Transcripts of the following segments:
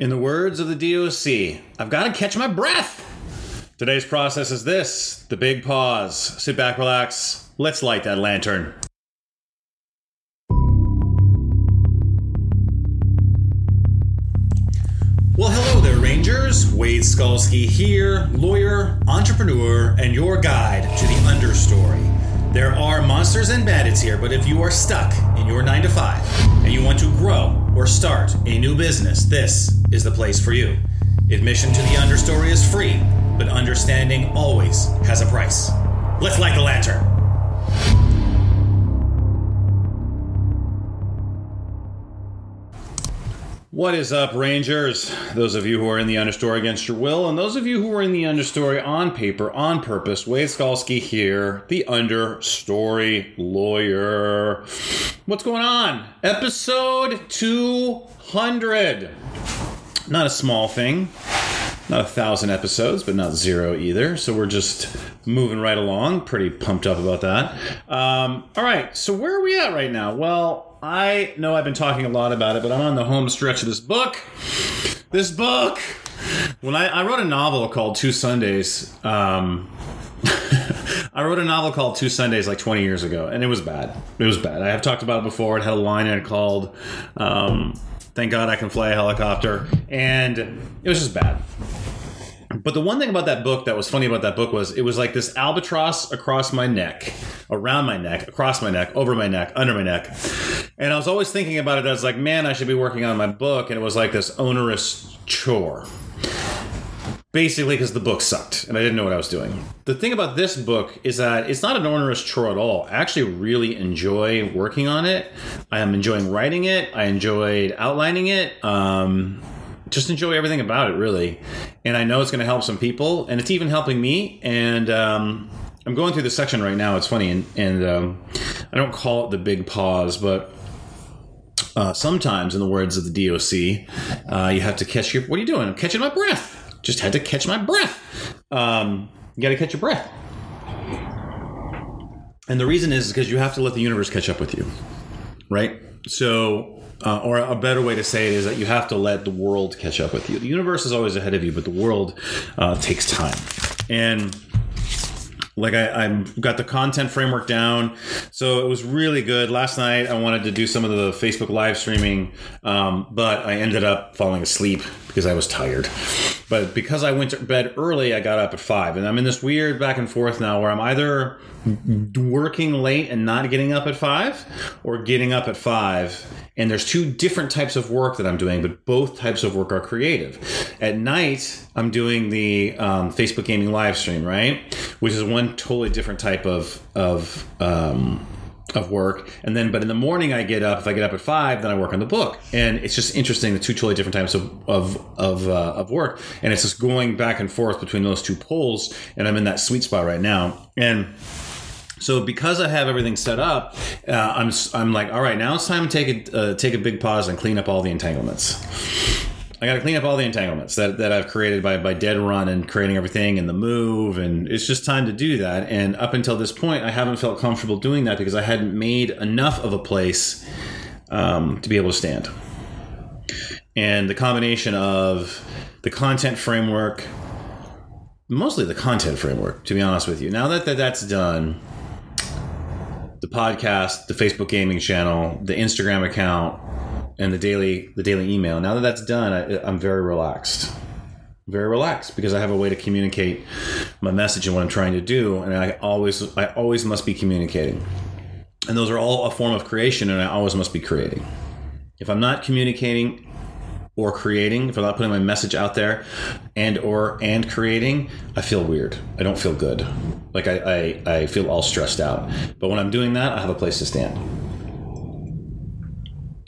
In the words of the DOC, I've got to catch my breath. Today's process is this, the big pause. Sit back, relax. Let's light that lantern. Well, hello there, Rangers. Wade Skalski here, lawyer, entrepreneur, and your guide to the understory. There are monsters and bandits here, but if you are stuck in your 9-to-5 and you want to grow or start a new business, this is the place for you. Admission to the understory is free, but understanding always has a price. Let's light the lantern. What is up, Rangers? Those of you who are in the understory against your will, and those of you who are in the understory on paper, on purpose, Wade Skalski here, the understory lawyer. What's going on? Episode 200. Not a small thing. Not 1,000 episodes, but not zero either. So we're just moving right along. Pretty pumped up about that. All right, so where are we at right now? Well, I know I've been talking a lot about it, but I'm on the home stretch of this book. This book! When I wrote a novel called Two Sundays, like 20 years ago, and it was bad. I have talked about it before. It had a line in it called, Thank God I Can Fly a Helicopter, and it was just bad. But the one thing about that book that was funny about that book was it was like this albatross across my neck, around my neck, across my neck, over my neck, under my neck. And I was always thinking about it. I was like, man, I should be working on my book. And it was like this onerous chore, basically because the book sucked and I didn't know what I was doing. The thing about this book is that it's not an onerous chore at all. I actually really enjoy working on it. I am enjoying writing it. I enjoyed outlining it. Just enjoy everything about it, really. And I know it's going to help some people, and it's even helping me. And I'm going through this section right now. It's funny, and I don't call it the big pause, but sometimes, in the words of the DOC, you have to catch your... What are you doing? I'm catching my breath. Just had to catch my breath. You got to catch your breath. And the reason is because you have to let the universe catch up with you, right? So... or a better way to say it is that you have to let the world catch up with you. The universe is always ahead of you, but the world takes time. And like I've got the content framework down, so it was really good. Last night I wanted to do some of the Facebook live streaming, but I ended up falling asleep because I was tired. But because I went to bed early, I got up at 5. And I'm in this weird back and forth now where I'm either working late and not getting up at 5 or getting up at 5. And there's two different types of work that I'm doing, but both types of work are creative. At night, I'm doing the Facebook gaming live stream, right? Which is one totally different type of work. And then, but in the morning I get up, if I get up at 5, then I work on the book. And it's just interesting, the two totally different types of work. And it's just going back and forth between those two poles. And I'm in that sweet spot right now. And so because I have everything set up, I'm like, all right, now it's time to take a big pause and clean up all the entanglements. I got to clean up all the entanglements that I've created by dead run and creating everything and the move. And it's just time to do that. And up until this point, I haven't felt comfortable doing that because I hadn't made enough of a place to be able to stand. And the combination of the content framework, mostly the content framework, to be honest with you. Now that that's done, the podcast, the Facebook gaming channel, the Instagram account, and the daily email. Now that that's done, I'm very relaxed. Very relaxed because I have a way to communicate my message and what I'm trying to do. And I always must be communicating. And those are all a form of creation, and I always must be creating. If I'm not communicating or creating, if I'm not putting my message out there and creating, I feel weird. I don't feel good. Like I feel all stressed out. But when I'm doing that, I have a place to stand.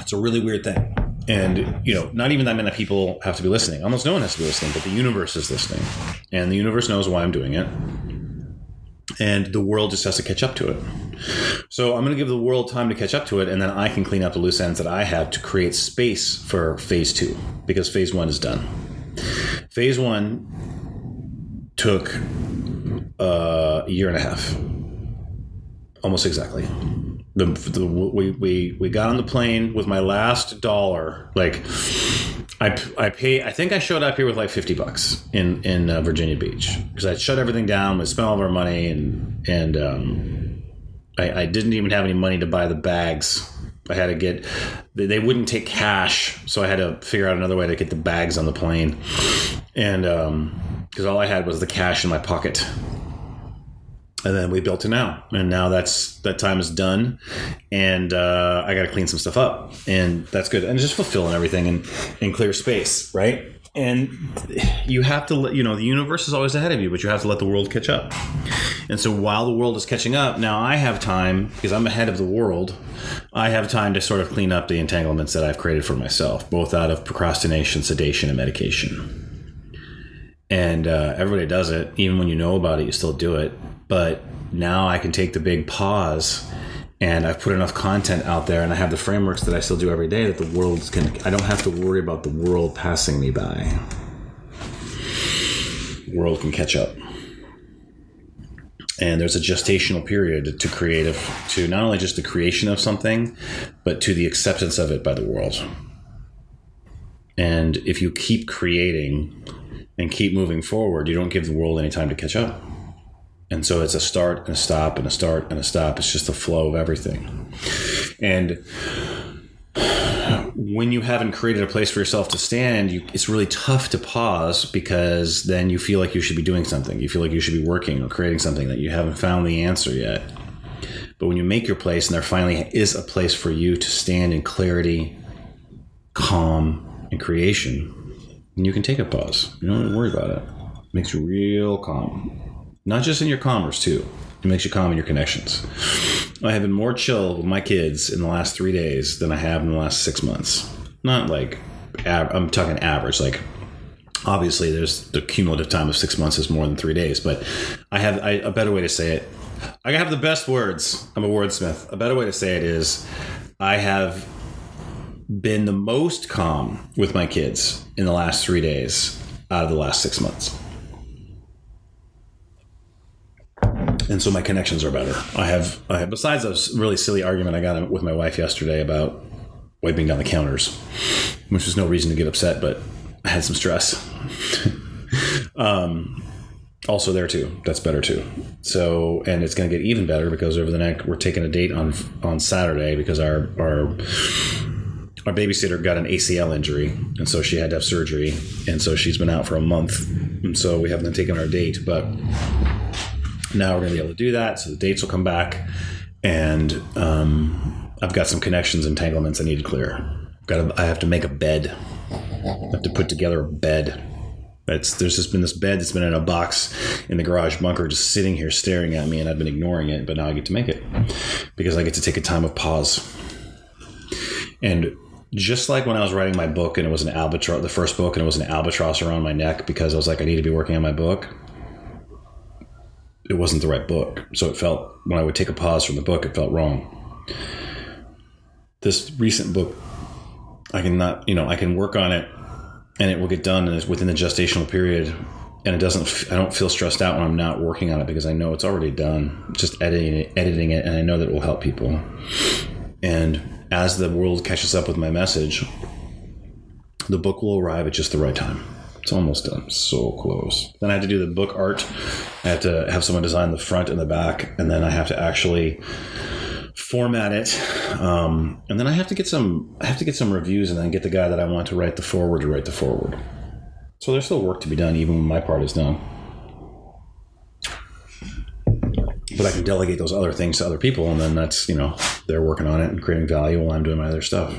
It's a really weird thing. And, you know, not even that many people have to be listening. Almost no one has to be listening, but the universe is listening. And the universe knows why I'm doing it. And the world just has to catch up to it. So I'm going to give the world time to catch up to it, and then I can clean up the loose ends that I have to create space for phase 2, because phase 1 is done. Phase 1 took a year and a half. Almost exactly. We got on the plane with my last dollar. Like I think I showed up here with like $50 in Virginia Beach because I shut everything down. We spent all of our money, and I didn't even have any money to buy the bags. I had to get, they wouldn't take cash, so I had to figure out another way to get the bags on the plane, and because all I had was the cash in my pocket. And then we built it now, and now that time is done, and I got to clean some stuff up, and that's good, and it's just fulfilling everything in clear space, right? And you have to let, the universe is always ahead of you, but you have to let the world catch up. And so while the world is catching up, now I have time, because I'm ahead of the world, I have time to sort of clean up the entanglements that I've created for myself, both out of procrastination, sedation, and medication. And everybody does it. Even when you know about it, you still do it. But now I can take the big pause, and I've put enough content out there, and I have the frameworks that I still do every day that the world's going to... I don't have to worry about the world passing me by. The world can catch up. And there's a gestational period to creative, to not only just the creation of something, but to the acceptance of it by the world. And if you keep creating... and keep moving forward, you don't give the world any time to catch up. And so it's a start and a stop and a start and a stop. It's just the flow of everything. And when you haven't created a place for yourself to stand, it's really tough to pause, because then you feel like you should be doing something. You feel like you should be working or creating something that you haven't found the answer yet. But when you make your place and there finally is a place for you to stand in clarity, calm, and creation, and you can take a pause. You don't have to worry about it. It makes you real calm. Not just in your commerce, too. It makes you calm in your connections. I have been more chill with my kids in the last 3 days than I have in the last 6 months. Not like, I'm talking average. Like, obviously, there's the cumulative time of 6 months is more than 3 days. But a better way to say it. I have the best words. I'm a wordsmith. A better way to say it is I have... been the most calm with my kids in the last 3 days out of the last 6 months. And so my connections are better. I have, besides a really silly argument I got with my wife yesterday about wiping down the counters, which was no reason to get upset, but I had some stress. Also there too. That's better too. So, and it's going to get even better because over the next, we're taking a date on Saturday because our babysitter got an ACL injury, and so she had to have surgery, and so she's been out for a month, and so we haven't taken our date, but now we're going to be able to do that, so the dates will come back, and I've got some connections, entanglements I need to clear. I have to make a bed. I have to put together a bed. There's just been this bed that's been in a box in the garage bunker just sitting here staring at me, and I've been ignoring it, but now I get to make it because I get to take a time of pause. And just like when I was writing my book and it was an albatross, the first book, and it was an albatross around my neck because I was like, I need to be working on my book. It wasn't the right book. So it felt, when I would take a pause from the book, it felt wrong. This recent book, I can work on it and it will get done, and it's within the gestational period. And I don't feel stressed out when I'm not working on it because I know it's already done. Just editing it. And I know that it will help people. And as the world catches up with my message, the book will arrive at just the right time. It's almost done. So close. Then I have to do the book art. I have to have someone design the front and the back, and then I have to actually format it. And then I have to get some reviews, and then get the guy that I want to write the foreword to write the foreword. So there's still work to be done, even when my part is done. But I can delegate those other things to other people, and then that's, they're working on it and creating value while I'm doing my other stuff.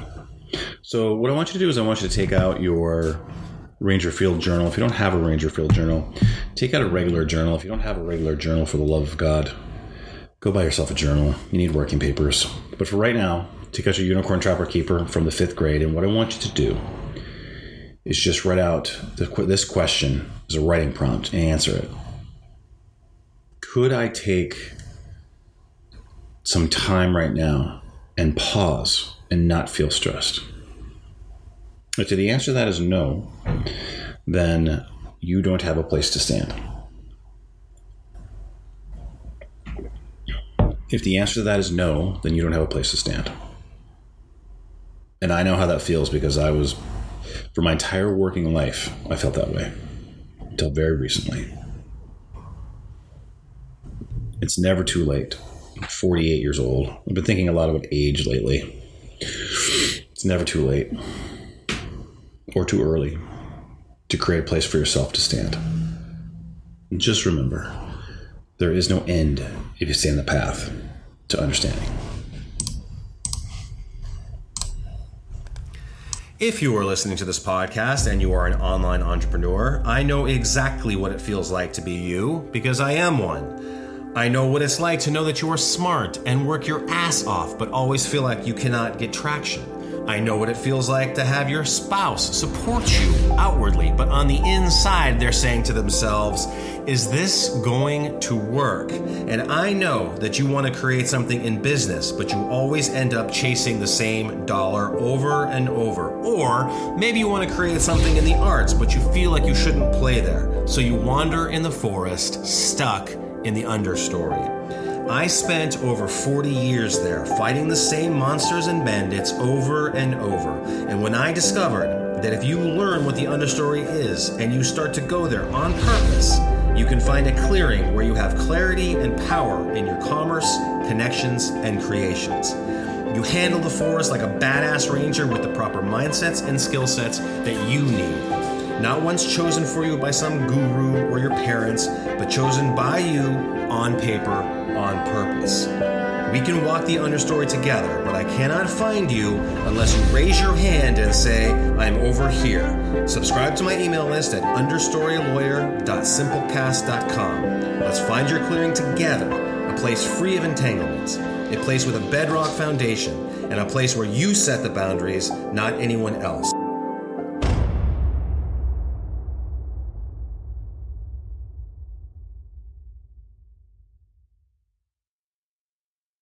So what I want you to do is I want you to take out your Ranger Field journal. If you don't have a Ranger Field journal, take out a regular journal. If you don't have a regular journal, for the love of God, go buy yourself a journal. You need working papers. But for right now, take out your Unicorn Trapper Keeper from the 5th grade, and what I want you to do is just write out this question as a writing prompt and answer it. Could I take some time right now and pause and not feel stressed? If the answer to that is no, then you don't have a place to stand. If the answer to that is no, then you don't have a place to stand. And I know how that feels because I was For my entire working life, I felt that way until very recently. It's never too late. I'm 48 years old. I've been thinking a lot about age lately. It's never too late or too early to create a place for yourself to stand. And just remember, there is no end if you stay on the path to understanding. If you are listening to this podcast and you are an online entrepreneur, I know exactly what it feels like to be you, because I am one. I know what it's like to know that you are smart and work your ass off, but always feel like you cannot get traction. I know what it feels like to have your spouse support you outwardly, but on the inside, they're saying to themselves, is this going to work? And I know that you want to create something in business, but you always end up chasing the same dollar over and over. Or maybe you want to create something in the arts, but you feel like you shouldn't play there. So you wander in the forest, stuck in the understory. I spent over 40 years there, fighting the same monsters and bandits over and over. And when I discovered that if you learn what the understory is and you start to go there on purpose, you can find a clearing where you have clarity and power in your commerce, connections, and creations. You handle the forest like a badass ranger with the proper mindsets and skill sets that you need. Not ones chosen for you by some guru or your parents, but chosen by you on paper, on purpose. We can walk the understory together, but I cannot find you unless you raise your hand and say, I'm over here. Subscribe to my email list at understorylawyer.simplecast.com. Let's find your clearing together, a place free of entanglements, a place with a bedrock foundation, and a place where you set the boundaries, not anyone else.